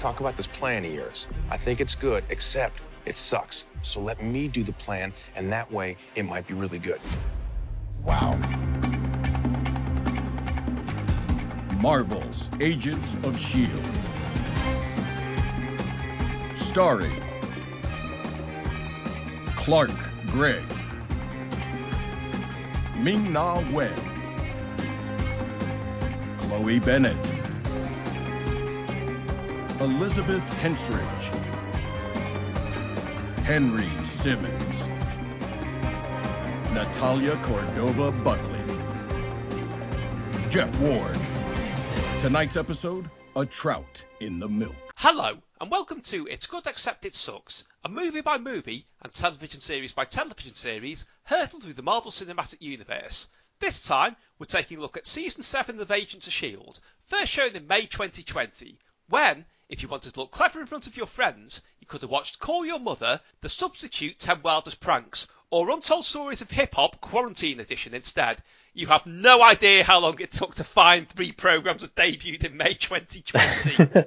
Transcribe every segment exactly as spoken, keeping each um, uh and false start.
talk about this plan of yours. I think it's good, except it sucks. So let me do the plan, and that way it might be really good. Wow. Marvel's Agents of S H I E L D. Starring Clark Gregg, Ming-Na Wen, Chloe Bennet, Elizabeth Henstridge, Henry Simmons, Natalia Cordova-Buckley, Jeff Ward. Tonight's episode, A Trout in the Milk. Hello, and welcome to It's Good Except It Sucks, a movie-by-movie and television series-by-television series hurtled through the Marvel Cinematic Universe. This time, we're taking a look at Season seven of Agents of S H I E L D, first shown in May twenty twenty, when, if you wanted to look clever in front of your friends, you could have watched Call Your Mother, The Substitute, Ted Wilder's Pranks, or Untold Stories of Hip-Hop, Quarantine Edition instead. You have no idea how long it took to find three programmes that debuted in May twenty twenty.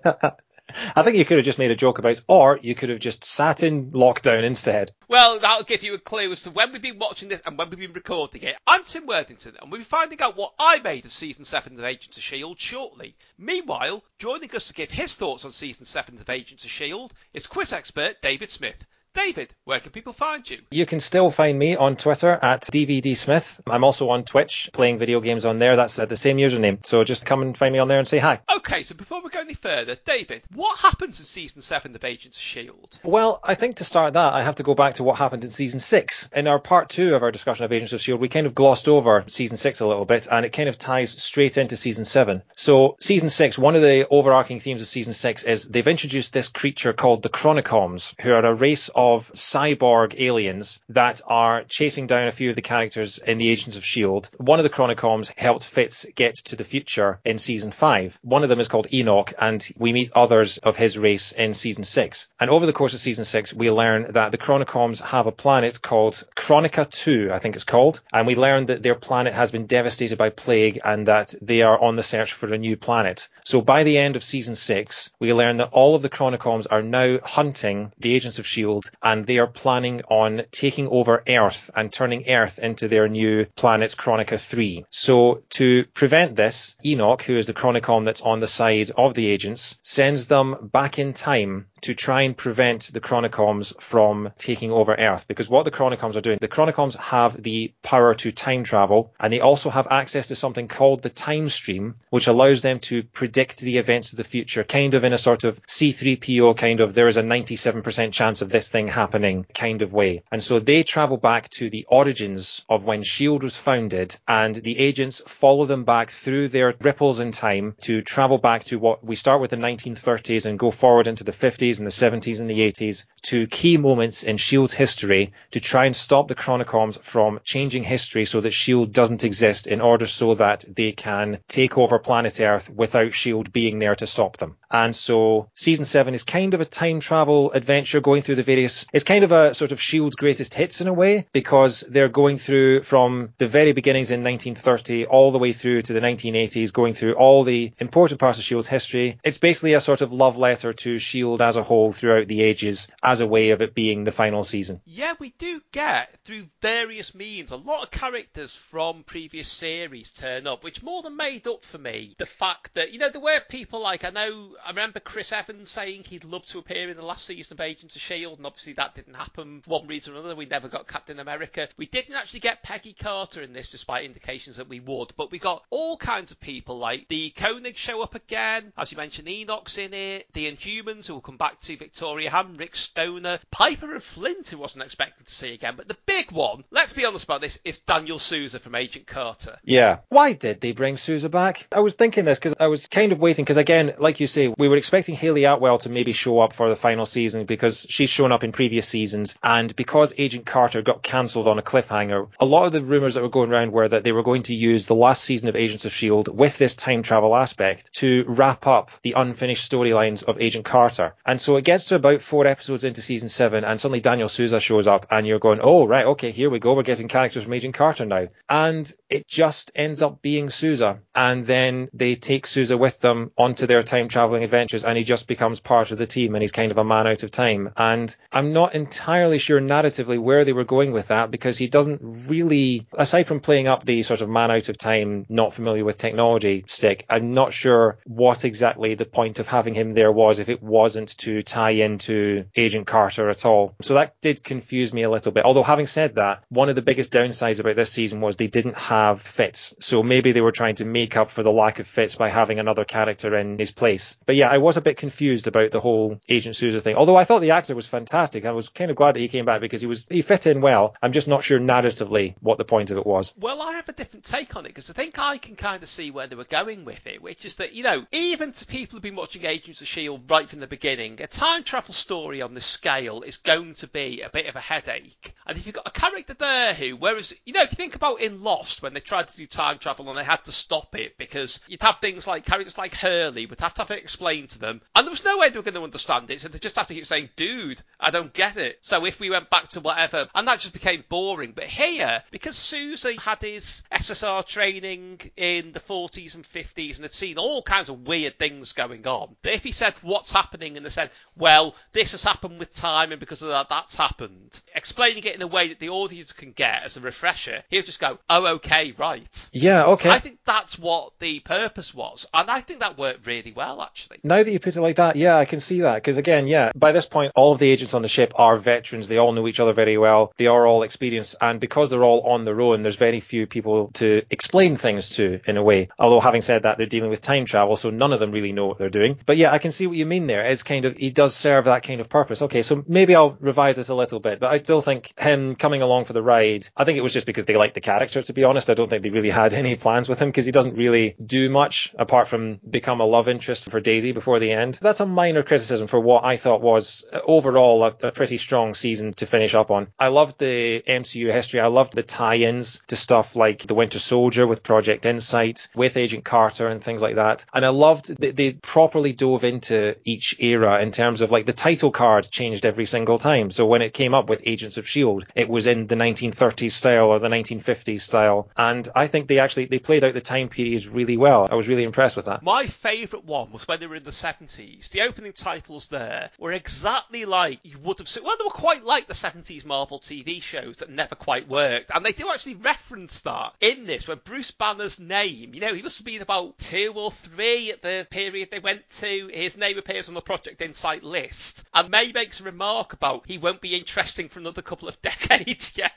I think you could have just made a joke about it, or you could have just sat in lockdown instead. Well, that'll give you a clue as to when we've been watching this and when we've been recording it. I'm Tim Worthington, and we'll be finding out what I made of Season seven of Agents of S H I E L D shortly. Meanwhile, joining us to give his thoughts on Season seven of Agents of S H I E L D is quiz expert David Smith. David, where can people find you? You can still find me on Twitter at D V D Smith. I'm also on Twitch, playing video games on there. That's uh, the same username. So just come and find me on there and say hi. Okay, so before we go any further, David, what happens in Season seven of Agents of S H I E L D? Well, I think to start that, I have to go back to what happened in Season six. In our Part two of our discussion of Agents of S H I E L D, we kind of glossed over Season six a little bit, and it kind of ties straight into Season seven. So Season six, one of the overarching themes of Season six is they've introduced this creature called the Chronicoms, who are a race of... of cyborg aliens that are chasing down a few of the characters in the Agents of S H I E L D. One of the Chronicoms helped Fitz get to the future in Season five. One of them is called Enoch, and we meet others of his race in Season six. And over the course of Season six, we learn that the Chronicoms have a planet called Chronica two, I think it's called, and we learn that their planet has been devastated by plague and that they are on the search for a new planet. So by the end of Season six, we learn that all of the Chronicoms are now hunting the Agents of S H I E L D, and they are planning on taking over Earth and turning Earth into their new planet, Chronica three. So to prevent this, Enoch, who is the Chronicom that's on the side of the agents, sends them back in time to try and prevent the Chronicoms from taking over Earth. Because what the Chronicoms are doing, the Chronicoms have the power to time travel, and they also have access to something called the time stream, which allows them to predict the events of the future, kind of in a sort of C three P O kind of, there is a ninety-seven percent chance of this thing happening kind of way. And so they travel back to the origins of when S H I E L D was founded, and the agents follow them back through their ripples in time to travel back to what we start with the nineteen thirties and go forward into the fifties, in the seventies and the eighties, to key moments in S H I E L D's history to try and stop the Chronicoms from changing history so that S H I E L D doesn't exist, in order so that they can take over planet Earth without S H I E L D being there to stop them. And so Season seven is kind of a time travel adventure going through the various... It's kind of a sort of S H I E L D's greatest hits in a way, because they're going through from the very beginnings in nineteen thirty all the way through to the nineteen eighties, going through all the important parts of S H I E L D's history. It's basically a sort of love letter to S H I E L D as a whole throughout the ages, as a way of it being the final season. Yeah, we do get, through various means, a lot of characters from previous series turn up, which more than made up for me the fact that, you know, there were people like, I know, I remember Chris Evans saying he'd love to appear in the last season of Agents of S H I E L D, and obviously that didn't happen for one reason or another. We never got Captain America. We didn't actually get Peggy Carter in this, despite indications that we would, but we got all kinds of people, like the Koenig show up again, as you mentioned, Enoch's in it, the Inhumans, who will come back to Victoria Ham, Rick Stoner, Piper and Flint, who wasn't expected to see again. But the big one, let's be honest about this, is Daniel Sousa from Agent Carter. Yeah. Why did they bring Sousa back? I was thinking this because I was kind of waiting, because again, like you say, we were expecting Hayley Atwell to maybe show up for the final season, because she's shown up in previous seasons, and because Agent Carter got cancelled on a cliffhanger, a lot of the rumours that were going around were that they were going to use the last season of Agents of S H I E L D with this time travel aspect to wrap up the unfinished storylines of Agent Carter. And And so it gets to about four episodes into season seven, and suddenly Daniel Sousa shows up, and you're going, oh, right, okay, here we go. We're getting characters from Agent Carter now. And it just ends up being Sousa. And then they take Sousa with them onto their time-traveling adventures, and he just becomes part of the team, and he's kind of a man out of time. And I'm not entirely sure narratively where they were going with that, because he doesn't really, aside from playing up the sort of man out of time, not familiar with technology stick, I'm not sure what exactly the point of having him there was if it wasn't to tie into Agent Carter at all. So that did confuse me a little bit. Although, having said that, one of the biggest downsides about this season was they didn't have Fitz. So maybe they were trying to make up for the lack of Fitz by having another character in his place. But yeah, I was a bit confused about the whole Agent Sousa thing. Although I thought the actor was fantastic. I was kind of glad that he came back because he was he fit in well. I'm just not sure narratively what the point of it was. Well, I have a different take on it because I think I can kind of see where they were going with it, which is that, you know, even to people who've been watching Agents of S H I E L D right from the beginning, a time travel story on this scale is going to be a bit of a headache. And if you've got a character there who, whereas, you know, if you think about in Lost when they tried to do time travel and they had to stop it because you'd have things like characters like Hurley would have to have it explained to them, and there was no way they were going to understand it, so they just have to keep saying, dude, I don't get it. So if we went back to whatever, and that just became boring. But here, because Sousa had his S S R training in the forties and fifties and had seen all kinds of weird things going on, if he said what's happening and they said, well, this has happened with time and because of that that's happened, explaining it in a way that the audience can get as a refresher, he'll just go, oh, okay, right. Yeah, okay. I think that's what the purpose was, and I think that worked really well, actually. Now that you put it like that, yeah, I can see that, because again, yeah, by this point all of the agents on the ship are veterans, they all know each other very well, they are all experienced, and because they're all on their own, there's very few people to explain things to, in a way. Although, having said that, they're dealing with time travel, so none of them really know what they're doing. But yeah, I can see what you mean there. It's kind of, he does serve that kind of purpose. Okay, so maybe I'll revise it a little bit, but I still think him coming along for the ride, I think it was just because they liked the character, to be honest. I don't think they really had any plans with him, because he doesn't really do much apart from become a love interest for Daisy before the end. That's a minor criticism for what I thought was overall a, a pretty strong season to finish up on. I loved the M C U history. I loved the tie-ins to stuff like The Winter Soldier with Project Insight, with Agent Carter and things like that. And I loved that they properly dove into each era in terms of, like, the title card changed every single time. So when it came up with Agents of S H I E L D, it was in the nineteen thirties style or the nineteen fifties style. And I think they actually, they played out the time periods really well. I was really impressed with that. My favourite one was when they were in the seventies. The opening titles there were exactly like you would have seen. Well, they were quite like the seventies Marvel T V shows that never quite worked. And they do actually reference that in this, when Bruce Banner's name, you know, he must have been about two or three at the period they went to. His name appears on the Project Insight list. And May makes a remark about he won't be interesting for another couple of decades yet.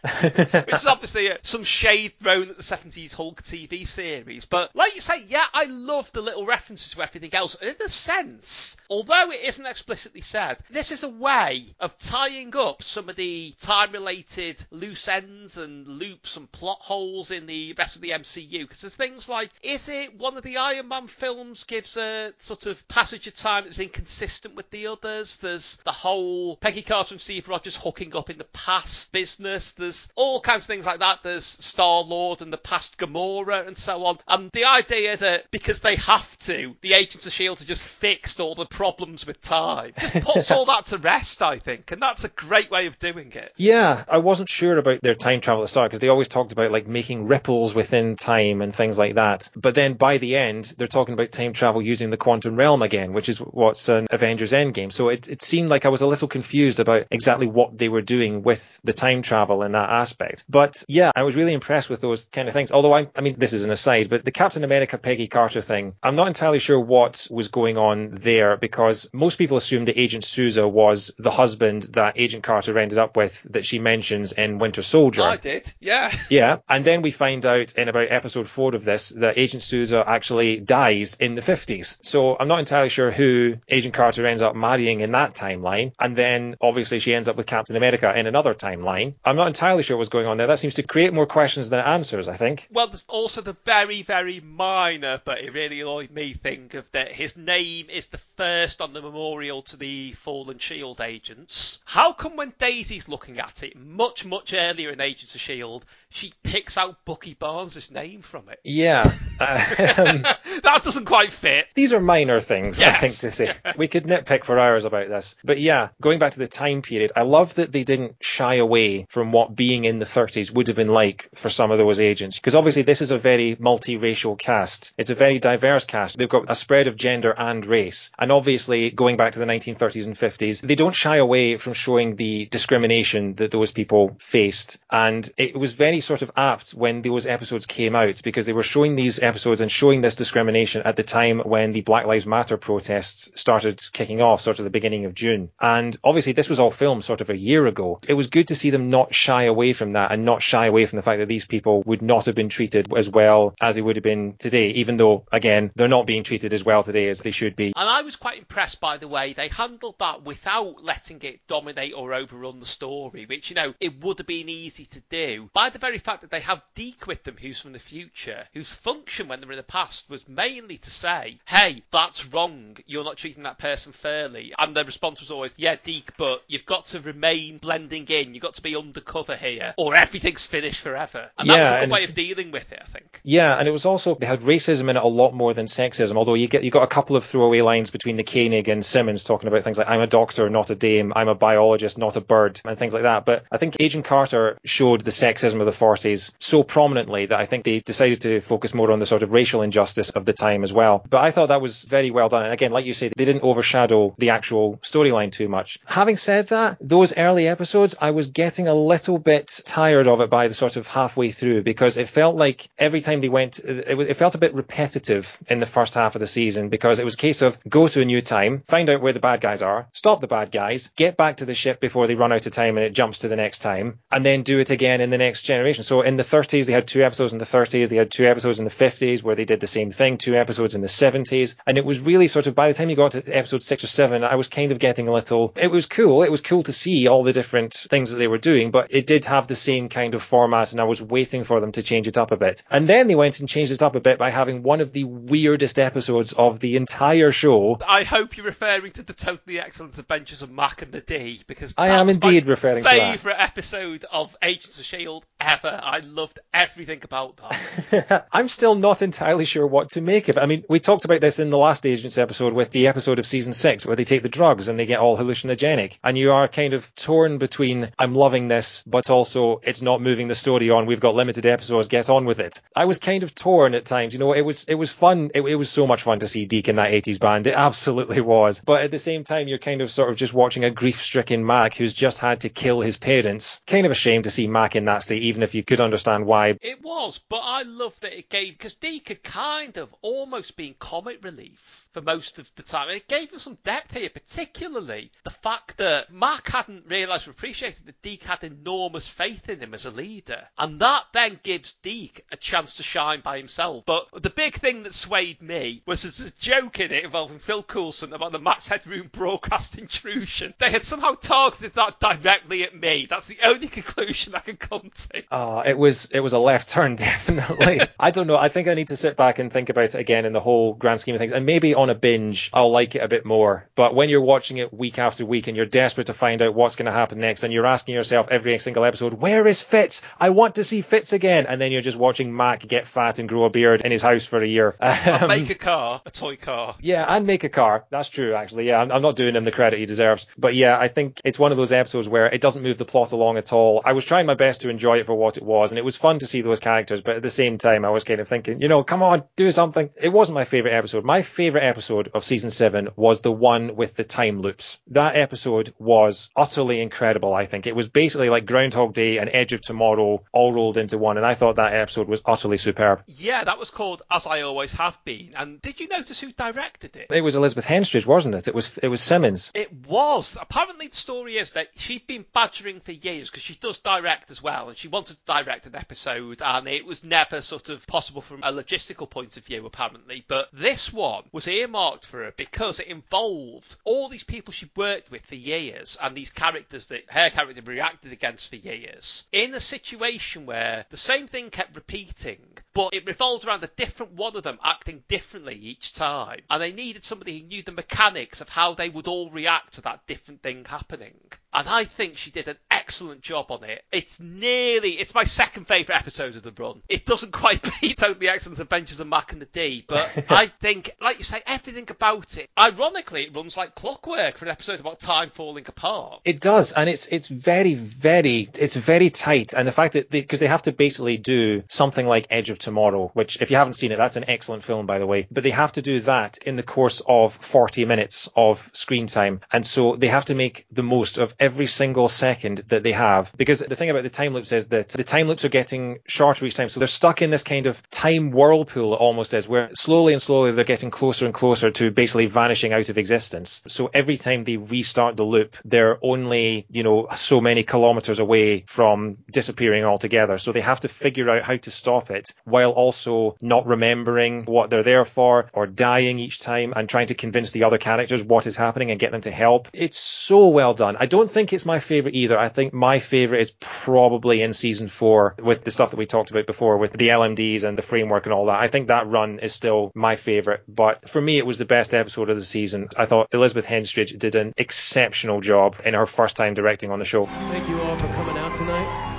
Which is obviously a, some shade thrown at the seventies Hulk T V series. But like you say, yeah, I love the little references to everything else. And in a sense, although it isn't explicitly said, this is a way of tying up some of the time-related loose ends and loops and plot holes in the rest of the M C U. Because there's things like, is it one of the Iron Man films gives a sort of passage of time that's inconsistent with the others? There's the whole Peggy Carter and Steve Rogers hooking up in the past business. There's all kinds of things like that. There's Star-Lord and the past Gamora and so on. And the idea that because they have to, the Agents of S H I E L D have just fixed all the problems with time just puts all that to rest, I think. And that's a great way of doing it. Yeah, I wasn't sure about their time travel at the start because they always talked about, like, making ripples within time and things like that. But then by the end, they're talking about time travel using the quantum realm again, which is what's an Avengers Endgame. So it, it seemed like I was a little confused about exactly what they were doing with the time travel in that aspect. But yeah, I was really impressed with those kind of things. Although, I, I mean, this is an aside, but the Captain America Peggy Carter thing, I'm not entirely sure what was going on there because most people assumed that Agent Sousa was the husband that Agent Carter ended up with that she mentions in Winter Soldier. I did, yeah. Yeah, and then we find out in about episode four of this that Agent Sousa actually dies in the fifties. So I'm not entirely sure who Agent Carter ends up marrying in that timeline. And then obviously she ends up with Captain America in another timeline. I'm not entirely sure what's going on there. That seems to create more questions than it answers, I think. Well, there's also the very, very minor, but it really annoyed me, think of that his name is the first on the memorial to the fallen S H I E L D agents. How come when Daisy's looking at it much, much earlier in Agents of S H I E L D, she picks out Bucky Barnes' name from it. Yeah. Um, that doesn't quite fit. These are minor things, yes. I think, to say. Yeah. We could nitpick for hours about this. But yeah, going back to the time period, I love that they didn't shy away from what being in the thirties would have been like for some of those agents. Because obviously this is a very multiracial cast. It's a very diverse cast. They've got a spread of gender and race. And obviously, going back to the nineteen thirties and fifties, they don't shy away from showing the discrimination that those people faced. And it was very sort of apt when those episodes came out, because they were showing these episodes and showing this discrimination at the time when the Black Lives Matter protests started kicking off, sort of the beginning of June. And obviously this was all filmed sort of a year ago. It was good to see them not shy away from that and not shy away from the fact that these people would not have been treated as well as they would have been today, even though, again, they're not being treated as well today as they should be. And I was quite impressed by the way they handled that without letting it dominate or overrun the story, which, you know, it would have been easy to do. By the very fact that they have Deke with them, who's from the future, whose function when they were in the past was mainly to say, hey, that's wrong, you're not treating that person fairly. And the response was always, yeah, Deke, but you've got to remain blending in, you've got to be undercover here, or everything's finished forever. And yeah, that was a good way of dealing with it, I think. Yeah, and it was also, they had racism in it a lot more than sexism, although you get you got a couple of throwaway lines between the Koenig and Simmons talking about things like, I'm a doctor, not a dame, I'm a biologist, not a bird, and things like that. But I think Agent Carter showed the sexism of the forties so prominently that I think they decided to focus more on the sort of racial injustice of the time as well. But I thought that was very well done. And again, like you say, they didn't overshadow the actual storyline too much. Having said that, those early episodes, I was getting a little bit tired of it by the sort of halfway through, because it felt like every time they went, it, it felt a bit repetitive in the first half of the season, because it was a case of go to a new time, find out where the bad guys are, stop the bad guys, get back to the ship before they run out of time and it jumps to the next time, and then do it again in the next generation. So in the thirties, they had two episodes in the thirties, they had two episodes in the fifties where they did the same thing, two episodes in the seventies. And it was really sort of, by the time you got to episode six or seven, I was kind of getting a little, it was cool. It was cool to see all the different things that they were doing, but it did have the same kind of format and I was waiting for them to change it up a bit. And then they went and changed it up a bit by having one of the weirdest episodes of the entire show. I hope you're referring to the totally excellent Adventures of Mac and the D, because I am indeed referring to that. Favourite episode of Agents of S H I E L D ever. I loved everything about that. I'm still not entirely sure what to make of it. I mean, we talked about this in the last Agents episode with the episode of season six where they take the drugs and they get all hallucinogenic, and you are kind of torn between I'm loving this, but also it's not moving the story on. We've got limited episodes. Get on with it. I was kind of torn at times. You know, it was it was fun. It, it was so much fun to see Deke in that eighties band. It absolutely was. But at the same time, you're kind of sort of just watching a grief-stricken Mac who's just had to kill his parents. Kind of a shame to see Mac in that state, even if you could understand why. It was, but I love that it gave, because Deke had kind of almost been comic relief for most of the time. And it gave us some depth here, particularly the fact that Mac hadn't realised or appreciated that Deke had enormous faith in him as a leader. And that then gives Deke a chance to shine by himself. But the big thing that swayed me was there's a joke in it involving Phil Coulson about the Max Headroom broadcast intrusion. They had somehow targeted that directly at me. That's the only conclusion I could come to. Oh, it was, it was a left turn, definitely. I don't know. I think I need to sit back and think about it again in the whole grand scheme of things. And maybe on a binge I'll like it a bit more, but when you're watching it week after week and you're desperate to find out what's going to happen next and you're asking yourself every single episode, where is Fitz? I want to see Fitz again. And then you're just watching Mac get fat and grow a beard in his house for a year. Um, make a car, a toy car. Yeah, and make a car. That's true, actually. Yeah, I'm, I'm not doing him the credit he deserves, but yeah, I think it's one of those episodes where it doesn't move the plot along at all. I was trying my best to enjoy it for what it was, and it was fun to see those characters, but at the same time I was kind of thinking, you know, come on, do something. It wasn't my favourite episode. My favourite episode episode of season seven was the one with the time loops. That episode was utterly incredible. I think it was basically like Groundhog Day and Edge of Tomorrow all rolled into one, and I thought that episode was utterly superb. Yeah, that was called As I Always Have Been. And did you notice who directed it? It was Elizabeth Henstridge, wasn't it? It was it was Simmons. It was. Apparently the story is that she'd been badgering for years, because she does direct as well, and she wanted to direct an episode, and it was never sort of possible from a logistical point of view apparently, but this one was in marked for her because it involved all these people she worked with for years and these characters that her character reacted against for years in a situation where the same thing kept repeating but it revolved around a different one of them acting differently each time, and they needed somebody who knew the mechanics of how they would all react to that different thing happening. And I think she did an excellent job on it. It's nearly, it's my second favourite episode of the run. It doesn't quite beat out The Excellent Adventures of Mac and the D, but I think, like you say, everything about it, ironically, it runs like clockwork for an episode about time falling apart. It does, and it's it's very, very, it's very tight. And the fact that, because they, they have to basically do something like Edge of Tomorrow, which, if you haven't seen it, that's an excellent film, by the way, but they have to do that in the course of forty minutes of screen time. And so they have to make the most of every single second that they have, because the thing about the time loops is that the time loops are getting shorter each time, so they're stuck in this kind of time whirlpool, it almost is, where slowly and slowly they're getting closer and closer to basically vanishing out of existence. So every time they restart the loop, they're only, you know, so many kilometers away from disappearing altogether. So they have to figure out how to stop it while also not remembering what they're there for, or dying each time and trying to convince the other characters what is happening and get them to help. It's so well done. I don't think it's my favorite either. I think my favorite is probably in season four, with the stuff that we talked about before with the L M Ds and the framework and all that. I think that run is still my favorite, but for me it was the best episode of the season. I thought Elizabeth Henstridge did an exceptional job in her first time directing on the show. Thank you all for coming out tonight.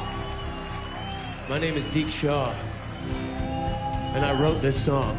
My name is Deke Shaw and I wrote this song.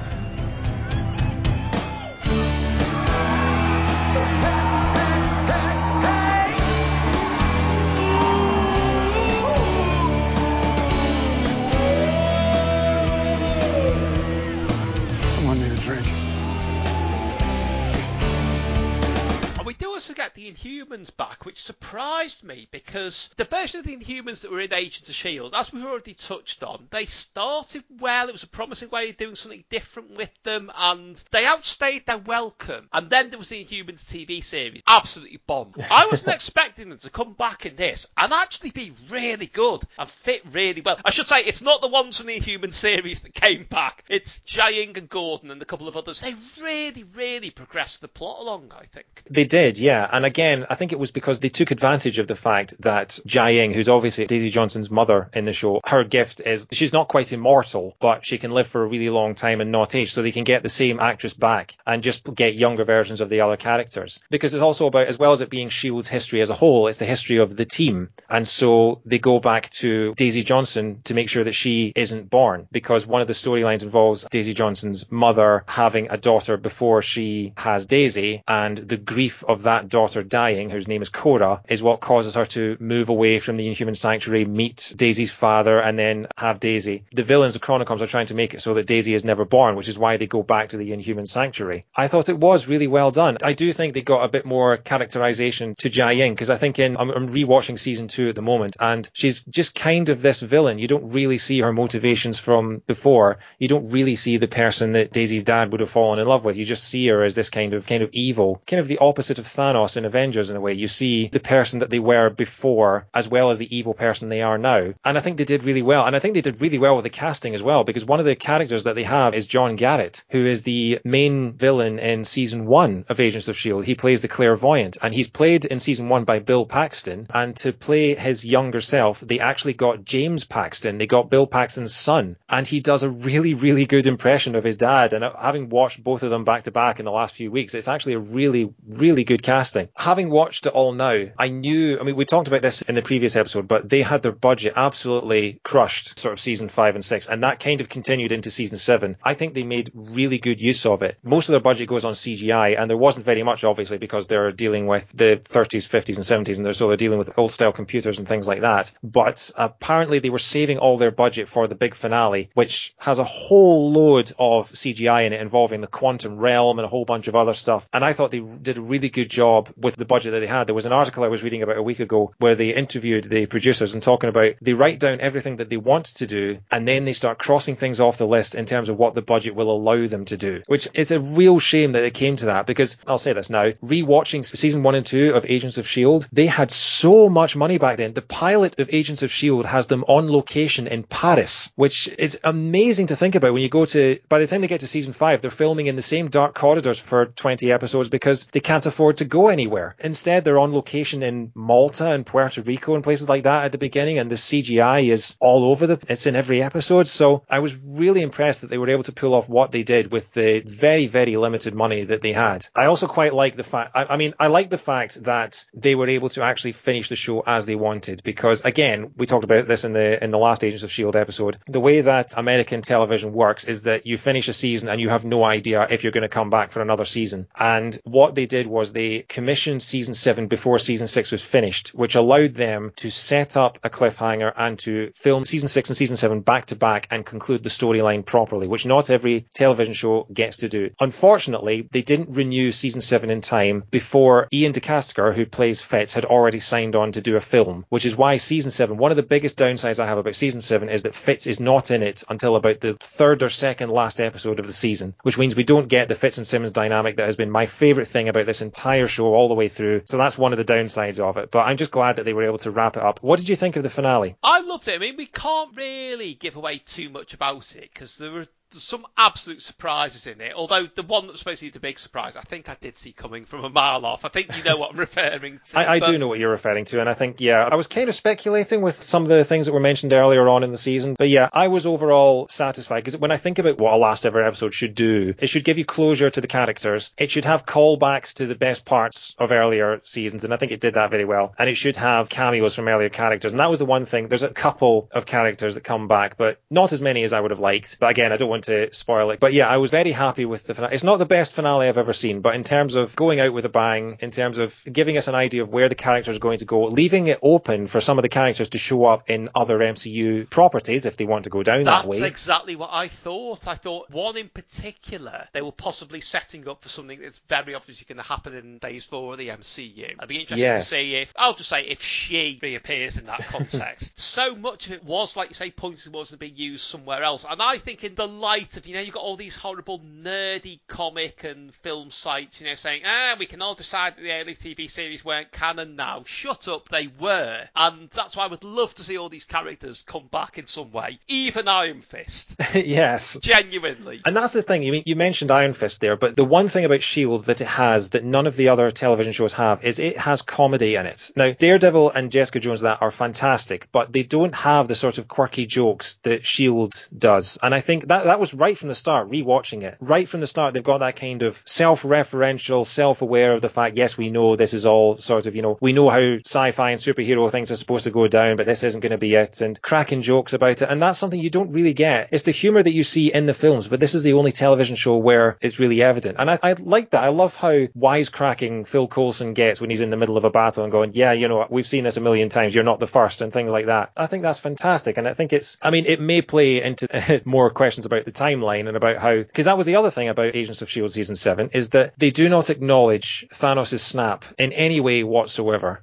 Get the Inhumans back, which surprised me, because the version of the Inhumans that were in Agents of S H I E L D, as we've already touched on, they started well. It was a promising way of doing something different with them, and they outstayed their welcome. And then there was the Inhumans T V series, absolutely bombed. I wasn't expecting them to come back in this and actually be really good and fit really well. I should say it's not the ones from the Inhumans series that came back. It's Jiaying and Gordon and a couple of others. They really, really progressed the plot along, I think. They did, yeah. And again, I think it was because they took advantage of the fact that Jiaying, who's obviously Daisy Johnson's mother in the show, her gift is she's not quite immortal, but she can live for a really long time and not age. So they can get the same actress back and just get younger versions of the other characters. Because it's also about, as well as it being S H I E L D's history as a whole, it's the history of the team. And so they go back to Daisy Johnson to make sure that she isn't born, because one of the storylines involves Daisy Johnson's mother having a daughter before she has Daisy, and the grief of that daughter dying, whose name is Cora, is what causes her to move away from the Inhuman Sanctuary, meet Daisy's father, and then have Daisy. The villains of Chronicoms are trying to make it so that Daisy is never born, which is why they go back to the Inhuman Sanctuary. I thought it was really well done. I do think they got a bit more characterization to Jiaying, because I think in I'm, I'm rewatching season two at the moment, and she's just kind of this villain. You don't really see her motivations from before. You don't really see the person that Daisy's dad would have fallen in love with. You just see her as this kind of kind of evil, kind of the opposite of Thanos in Avengers. In a way, you see the person that they were before as well as the evil person they are now. And I think they did really well, and I think they did really well with the casting as well, because one of the characters that they have is John Garrett, who is the main villain in season one of Agents of S H I E L D. He plays the clairvoyant, and he's played in season one by Bill Paxton, and to play his younger self they actually got James Paxton. They got Bill Paxton's son, and he does a really, really good impression of his dad. And having watched both of them back to back in the last few weeks, it's actually a really, really good casting. Having watched it all now, I knew, I mean, we talked about this in the previous episode, but they had their budget absolutely crushed sort of season five and six, and that kind of continued into season seven. I think they made really good use of it. Most of their budget goes on C G I, and there wasn't very much, obviously, because they're dealing with the thirties, fifties and seventies, and they're, so they're dealing with old style computers and things like that. But apparently they were saving all their budget for the big finale, which has a whole load of C G I in it involving the Quantum Realm and a whole bunch of other stuff. And I thought they did a really good job with the budget that they had. There was an article I was reading about a week ago where they interviewed the producers and talking about they write down everything that they want to do, and then they start crossing things off the list in terms of what the budget will allow them to do, which is a real shame that it came to that, because I'll say this now, rewatching season one and two of Agents of S H I E L D, they had so much money back then. The pilot of Agents of S H I E L D has them on location in Paris, which is amazing to think about when you go to, by the time they get to season five, they're filming in the same dark corridors for twenty episodes because they can't afford to go anywhere. there. Instead, they're on location in Malta and Puerto Rico and places like that at the beginning, and the C G I is all over the place. It's in every episode. So I was really impressed that they were able to pull off what they did with the very, very limited money that they had. I also quite like the fact, I, I mean, I like the fact that they were able to actually finish the show as they wanted, because again, we talked about this in the in the last Agents of S H I E L D episode. The way that American television works is that you finish a season and you have no idea if you're going to come back for another season. And what they did was they commissioned season seven before season six was finished, which allowed them to set up a cliffhanger and to film season six and season seven back to back and conclude the storyline properly, which not every television show gets to do. Unfortunately, they didn't renew season seven in time before Ian DeCastaker, who plays Fitz, had already signed on to do a film, which is why season seven, one of the biggest downsides I have about season seven is that Fitz is not in it until about the third or second last episode of the season, which means we don't get the Fitz and Simmons dynamic that has been my favorite thing about this entire show all the way through. So that's one of the downsides of it, but I'm just glad that they were able to wrap it up. What did you think of the finale? I loved it. I mean, we can't really give away too much about it because there were some absolute surprises in it, although the one that's supposed to be the big surprise, I think I did see coming from a mile off. I think you know what I'm referring to. I, I but... do know what you're referring to, and I think, yeah, I was kind of speculating with some of the things that were mentioned earlier on in the season, but yeah, I was overall satisfied, because when I think about what a last ever episode should do, it should give you closure to the characters, it should have callbacks to the best parts of earlier seasons, and I think it did that very well, and it should have cameos from earlier characters, and that was the one thing. There's a couple of characters that come back, but not as many as I would have liked, but again, I don't want to spoil it, but yeah, I was very happy with the finale. It's not the best finale I've ever seen, but in terms of going out with a bang, in terms of giving us an idea of where the characters are going to go, leaving it open for some of the characters to show up in other M C U properties if they want to go down That's that way. That's exactly what I thought. I thought one in particular they were possibly setting up for something that's very obviously going to happen in days four of the M C U. I'd be interested yes. to see if, I'll just say, if she reappears in that context. So much of it was, like you say, pointed towards being used somewhere else, and I think in the light of, you know, you've got all these horrible nerdy comic and film sites, you know, saying, ah, we can all decide that the early T V series weren't canon now. Shut up, they were. And that's why I would love to see all these characters come back in some way. Even Iron Fist. Yes. Genuinely. And that's the thing. You mean, you mentioned Iron Fist there, but the one thing about S H I E L D that it has that none of the other television shows have is it has comedy in it. Now, Daredevil and Jessica Jones that are fantastic, but they don't have the sort of quirky jokes that S H I E L D does. And I think that That was right from the start, rewatching it. Right from the start, they've got that kind of self-referential, self-aware of the fact, yes, we know this is all sort of, you know, we know how sci-fi and superhero things are supposed to go down, but this isn't going to be it, and cracking jokes about it. And that's something you don't really get. It's the humour that you see in the films, but this is the only television show where it's really evident. And I, I like that. I love how wisecracking Phil Coulson gets when he's in the middle of a battle and going, yeah, you know, we've seen this a million times, you're not the first, and things like that. I think that's fantastic. And I think it's, I mean, it may play into more questions about the timeline and about how, because that was the other thing about Agents of S H I E L D season seven, is that they do not acknowledge Thanos' snap in any way whatsoever.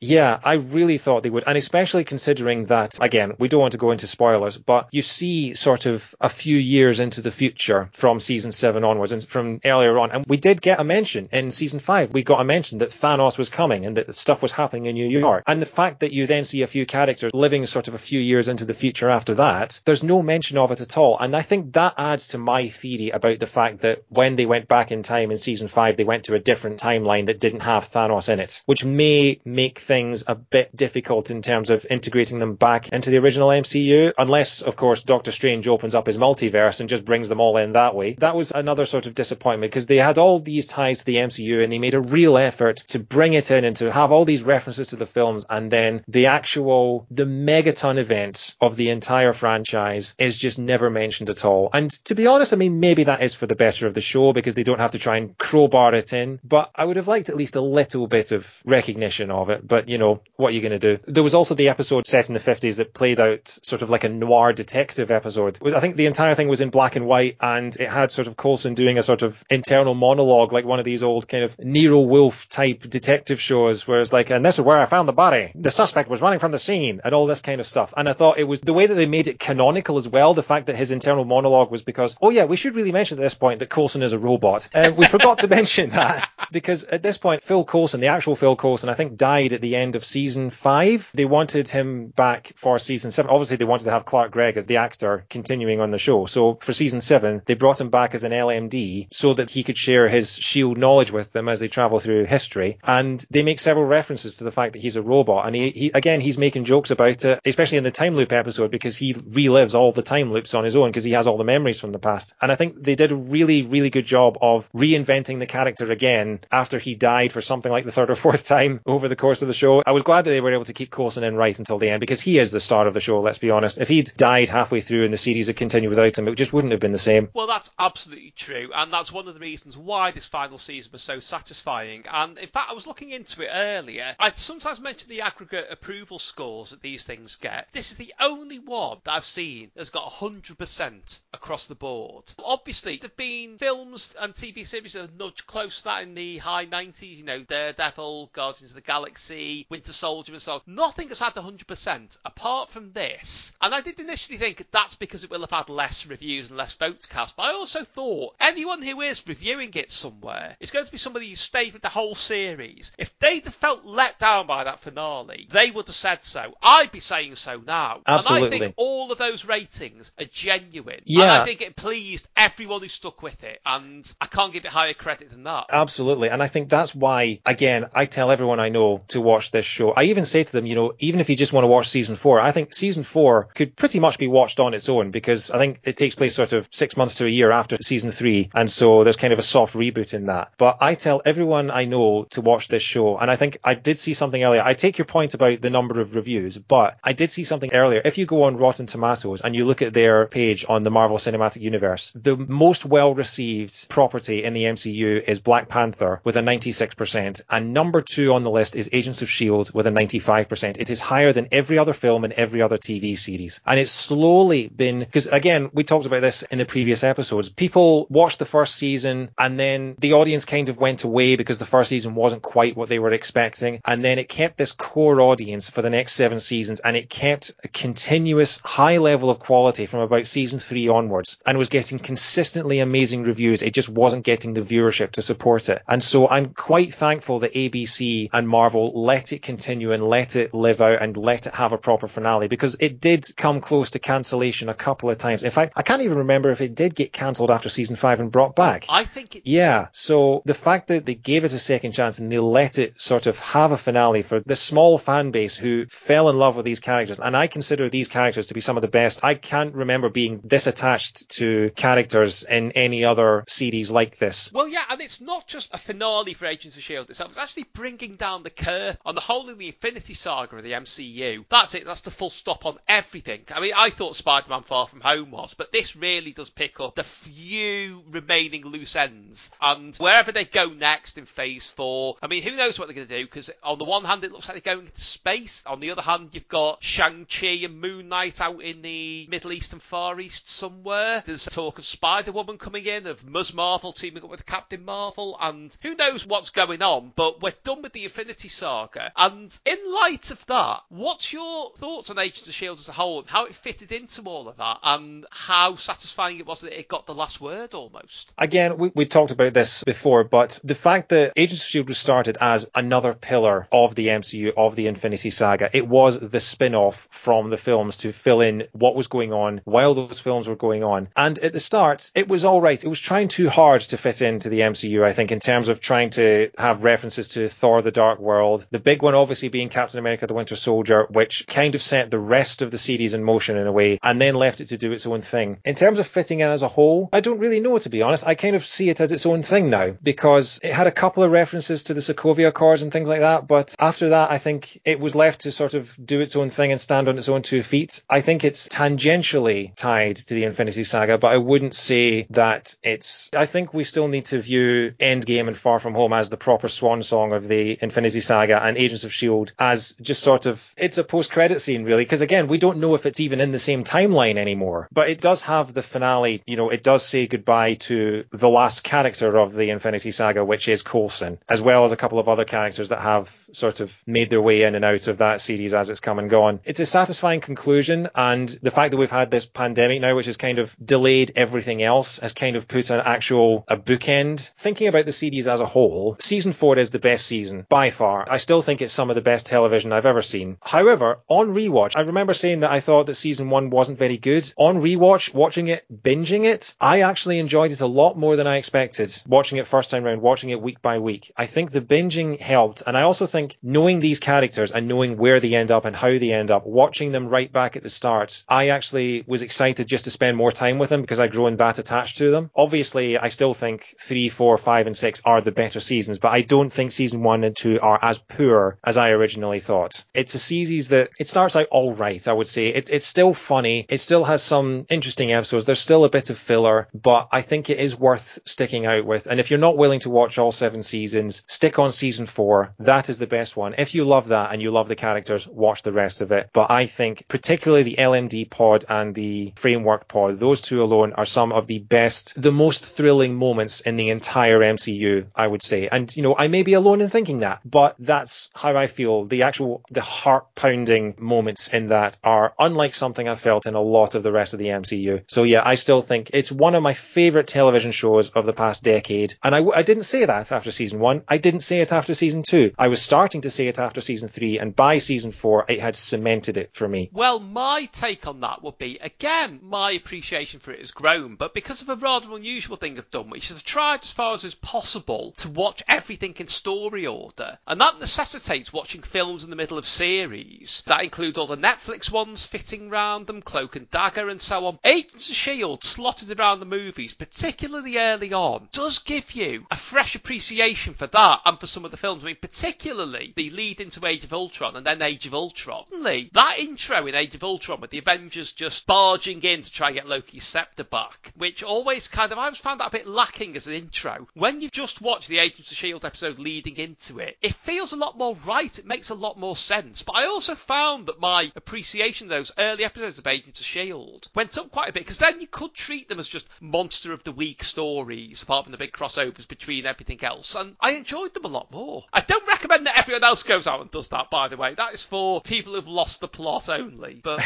Yeah, I really thought they would, and especially considering that, again, we don't want to go into spoilers, but you see sort of a few years into the future from season seven onwards and from earlier on, and we did get a mention in season five. We got a mention that Thanos was coming and that stuff was happening in New York, and the fact that you then see a few characters living sort of a few years into the future after that, there's no mention of it at all, and I think that adds to my theory about the fact that when they went back in time in season five, they went to a different timeline that didn't have Thanos in it, which may make things a bit difficult in terms of integrating them back into the original M C U, unless of course Doctor Strange opens up his multiverse and just brings them all in that way. That was another sort of disappointment, because they had all these ties to the M C U and they made a real effort to bring it in and to have all these references to the films, and then the actual the megaton event of the entire franchise is just never mentioned at all. And to be honest, I mean, maybe that is for the better of the show, because they don't have to try and crowbar it in, but I would have liked at least a little bit of recognition of it. But But, you know, what are you going to do? There was also the episode set in the fifties that played out sort of like a noir detective episode. I think the entire thing was in black and white, and it had sort of Coulson doing a sort of internal monologue, like one of these old kind of Nero Wolfe type detective shows, where it's like, and this is where I found the body. The suspect was running from the scene, and all this kind of stuff. And I thought it was the way that they made it canonical as well. The fact that his internal monologue was because, oh yeah, we should really mention at this point that Coulson is a robot. Uh, we forgot to mention that, because at this point, Phil Coulson, the actual Phil Coulson, I think died at the the end of season five. They wanted him back for season seven. Obviously, they wanted to have Clark Gregg as the actor continuing on the show. So for season seven, they brought him back as an L M D so that he could share his S H I E L D knowledge with them as they travel through history. And they make several references to the fact that he's a robot. And he, he again, he's making jokes about it, especially in the time loop episode, because he relives all the time loops on his own because he has all the memories from the past. And I think they did a really, really good job of reinventing the character again after he died for something like the third or fourth time over the course of the show. I was glad that they were able to keep Coulson in right until the end, because he is the star of the show, let's be honest. If he'd died halfway through and the series had continued without him, it just wouldn't have been the same. Well, that's absolutely true. And that's one of the reasons why this final season was so satisfying. And in fact, I was looking into it earlier. I'd sometimes mentioned the aggregate approval scores that these things get. This is the only one that I've seen that's got one hundred percent across the board. Obviously, there have been films and T V series that have nudged close to that in the high nineties, you know, Daredevil, Guardians of the Galaxy, Winter Soldier and so on. Nothing has had one hundred percent apart from this. And I did initially think that's because it will have had less reviews and less votes cast, but I also thought anyone who is reviewing it somewhere is going to be somebody who's stayed with the whole series. If they'd have felt let down by that finale, they would have said so. I'd be saying so now. Absolutely. And I think all of those ratings are genuine. Yeah. And I think it pleased everyone who stuck with it, and I can't give it higher credit than that. Absolutely. And I think that's why, again, I tell everyone I know to watch this show. I even say to them, you know, even if you just want to watch season four, I think season four could pretty much be watched on its own, because I think it takes place sort of six months to a year after season three, and so there's kind of a soft reboot in that. But I tell everyone I know to watch this show, and I think I did see something earlier. I take your point about the number of reviews, but I did see something earlier. If you go on Rotten Tomatoes and you look at their page on the Marvel Cinematic Universe, the most well-received property in the M C U is Black Panther with a ninety-six percent, and number two on the list is Agents of S H I E L D with a ninety-five percent. It is higher than every other film and every other T V series. And it's slowly been, because again, we talked about this in the previous episodes, people watched the first season and then the audience kind of went away because the first season wasn't quite what they were expecting, and then it kept this core audience for the next seven seasons, and it kept a continuous high level of quality from about season three onwards and was getting consistently amazing reviews. It just wasn't getting the viewership to support it. And so I'm quite thankful that A B C and Marvel let it continue and let it live out and let it have a proper finale, because it did come close to cancellation a couple of times. In fact, I can't even remember if it did get cancelled after season five and brought back. I think it... Yeah. So the fact that they gave it a second chance and they let it sort of have a finale for the small fan base who fell in love with these characters, and I consider these characters to be some of the best. I can't remember being this attached to characters in any other series like this. Well, yeah, and it's not just a finale for Agents of S H I E L D itself. It's actually bringing down the curve on the whole of the Infinity Saga of the M C U. That's it. That's the full stop on everything. I mean, I thought Spider-Man Far From Home was, but this really does pick up the few remaining loose ends. And wherever they go next in phase four, I mean, who knows what they're going to do, because on the one hand, it looks like they're going into space. On the other hand, you've got Shang-Chi and Moon Knight out in the Middle East and Far East somewhere. There's talk of Spider-Woman coming in, of Ms Marvel teaming up with Captain Marvel, and who knows what's going on, but we're done with the Infinity Saga. And in light of that, what's your thoughts on Agents of S H I E L D as a whole, and how it fitted into all of that, and how satisfying it was that it got the last word almost? Again, we, we talked about this before, but the fact that Agents of S H I E L D was started as another pillar of the M C U, of the Infinity Saga. It was the spin-off from the films to fill in what was going on while those films were going on. And at the start, it was all right. It was trying too hard to fit into the M C U, I think, in terms of trying to have references to Thor the Dark World. The big one obviously being Captain America the Winter Soldier, which kind of set the rest of the series in motion in a way, and then left it to do its own thing. In terms of fitting in as a whole, I don't really know, to be honest. I kind of see it as its own thing now, because it had a couple of references to the Sokovia Accords and things like that, but after that, I think it was left to sort of do its own thing and stand on its own two feet. I think it's tangentially tied to the Infinity Saga, but I wouldn't say that it's... I think we still need to view Endgame and Far From Home as the proper swan song of the Infinity Saga, and Agents of S H I E L D as just sort of... It's a post-credit scene, really, because again, we don't know if it's even in the same timeline anymore, but it does have the finale. You know, it does say goodbye to the last character of the Infinity Saga, which is Coulson, as well as a couple of other characters that have sort of made their way in and out of that series as it's come and gone. It's a satisfying conclusion, and the fact that we've had this pandemic now, which has kind of delayed everything else, has kind of put an actual a bookend. Thinking about the series as a whole, season four is the best season by far. I still still think it's some of the best television I've ever seen. However, on rewatch, I remember saying that I thought that season one wasn't very good. On rewatch, watching it, binging it, I actually enjoyed it a lot more than I expected, watching it first time round, watching it week by week. I think the binging helped, and I also think knowing these characters and knowing where they end up and how they end up, watching them right back at the start, I actually was excited just to spend more time with them because I'd grown that attached to them. Obviously, I still think three, four, five, and six are the better seasons, but I don't think season one and two are as poor as I originally thought. It's a series that it starts out all right, I would say. It, it's still funny. It still has some interesting episodes. There's still a bit of filler, but I think it is worth sticking out with. And if you're not willing to watch all seven seasons, stick on season four. That is the best one. If you love that and you love the characters, watch the rest of it. But I think particularly the L M D pod and the Framework pod, those two alone are some of the best, the most thrilling moments in the entire M C U, I would say. And, you know, I may be alone in thinking that, but that's how I feel. The actual, the heart-pounding moments in that are unlike something I've felt in a lot of the rest of the M C U. So yeah, I still think it's one of my favorite television shows of the past decade. And I, I didn't say that after season one. I didn't say it after season two. I was starting to say it after season three, and by season four, it had cemented it for me. Well, my take on that would be, again, my appreciation for it has grown, but because of a rather unusual thing I've done, which is I've tried as far as is possible to watch everything in story order, and that necessitates watching films in the middle of series. That includes all the Netflix ones fitting round them, Cloak and Dagger and so on. Agents of S H I E L D slotted around the movies, particularly early on, does give you a fresh appreciation for that and for some of the films. I mean, particularly the lead into Age of Ultron and then Age of Ultron. Suddenly, that intro in Age of Ultron with the Avengers just barging in to try and get Loki's scepter back, which always kind of, I always found that a bit lacking as an intro. When you've just watched the Agents of S H I E L D episode leading into it, it feels a lot more right, it makes a lot more sense. But I also found that my appreciation of those early episodes of Agents of S H I E L D went up quite a bit, because then you could treat them as just monster of the week stories, apart from the big crossovers between everything else, and I enjoyed them a lot more. I don't recommend that everyone else goes out and does that, by the way. That is for people who've lost the plot only, but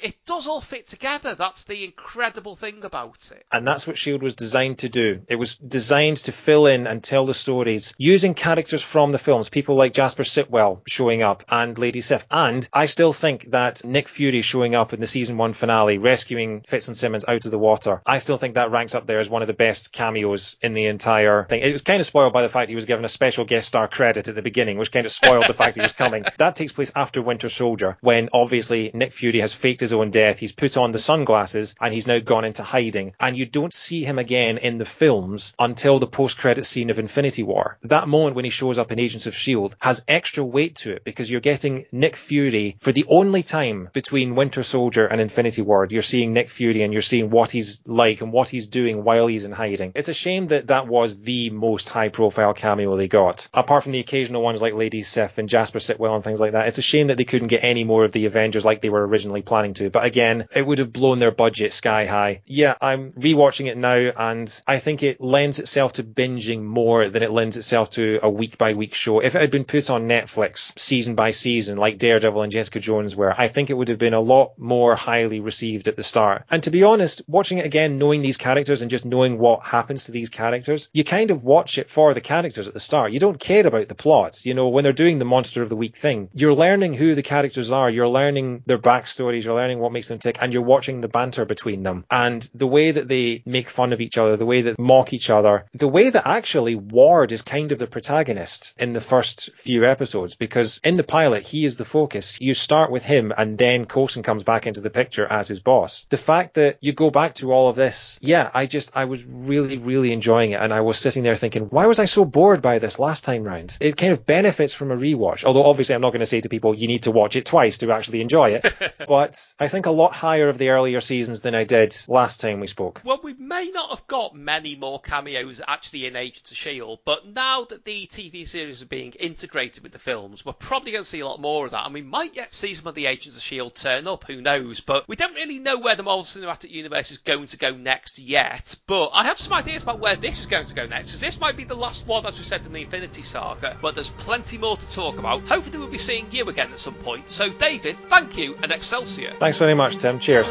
it does all fit together. That's the incredible thing about it. And that's what S H I E L D was designed to do. It was designed to fill in and tell the stories using characters from the films, people like Jasper Sitwell showing up and Lady Sif. And I still think that Nick Fury showing up in the season one finale, rescuing Fitz and Simmons out of the water, I still think that ranks up there as one of the best cameos in the entire thing. It was kind of spoiled by the fact he was given a special guest star credit at the beginning, which kind of spoiled the fact he was coming. That takes place after Winter Soldier, when obviously Nick Fury has faked his own death. He's put on the sunglasses and he's now gone into hiding. And you don't see him again in the films until the post-credit scene of Infinity War. That moment when he shows up in Agents of S H I E L D has extra weight to it, because you're getting Nick Fury for the only time between Winter Soldier and Infinity War. You're seeing Nick Fury and you're seeing what he's like and what he's doing while he's in hiding. It's a shame that that was the most high-profile cameo they got. Apart from the occasional ones like Lady Sif and Jasper Sitwell and things like that, it's a shame that they couldn't get any more of the Avengers like they were originally planning to. But again, it would have blown their budget sky high. Yeah, I'm rewatching it now, and I think it lends itself to binging more than it lends itself to a week-by-week show. If it had been put on Netflix season by season, like Daredevil and Jessica Jones were, I think it would have been a lot more highly received at the start. And to be honest, watching it again, knowing these characters and just knowing what happens to these characters, you kind of watch it for the characters at the start. You don't care about the plot. You know, when they're doing the monster of the week thing, you're learning who the characters are, you're learning their backstories, you're learning what makes them tick, and you're watching the banter between them. And the way that they make fun of each other, the way that mock each other, the way that actually Ward is kind of the protagonist in the first few episodes, because in the pilot he is the focus. You start with him and then Coulson comes back into the picture as his boss. The fact that you go back to all of this, yeah, I just I was really really enjoying it, and I was sitting there thinking, why was I so bored by this last time round? It kind of benefits from a rewatch, although obviously I'm not going to say to people you need to watch it twice to actually enjoy it. But I think a lot higher of the earlier seasons than I did last time we spoke. Well, we may not have got many more cameos actually in Agents of S H I E L D, but now that the T V series are being integrated with the films, we're probably going to see a lot more of that, and we might yet see some of the Agents of S H I E L D turn up, who knows. But we don't really know where the Marvel Cinematic Universe is going to go next yet, but I have some ideas about where this is going to go next, because this might be the last one, as we said, in the Infinity Saga, but there's plenty more to talk about. Hopefully we'll be seeing you again at some point. So David, thank you, and Excelsior. Thanks very much, Tim. Cheers.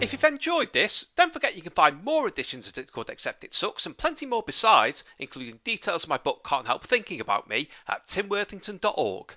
If you've enjoyed this, don't forget you can find more editions of It's Good Except It Sucks and plenty more besides, including details of my book Can't Help Thinking About Me at tim worthington dot org.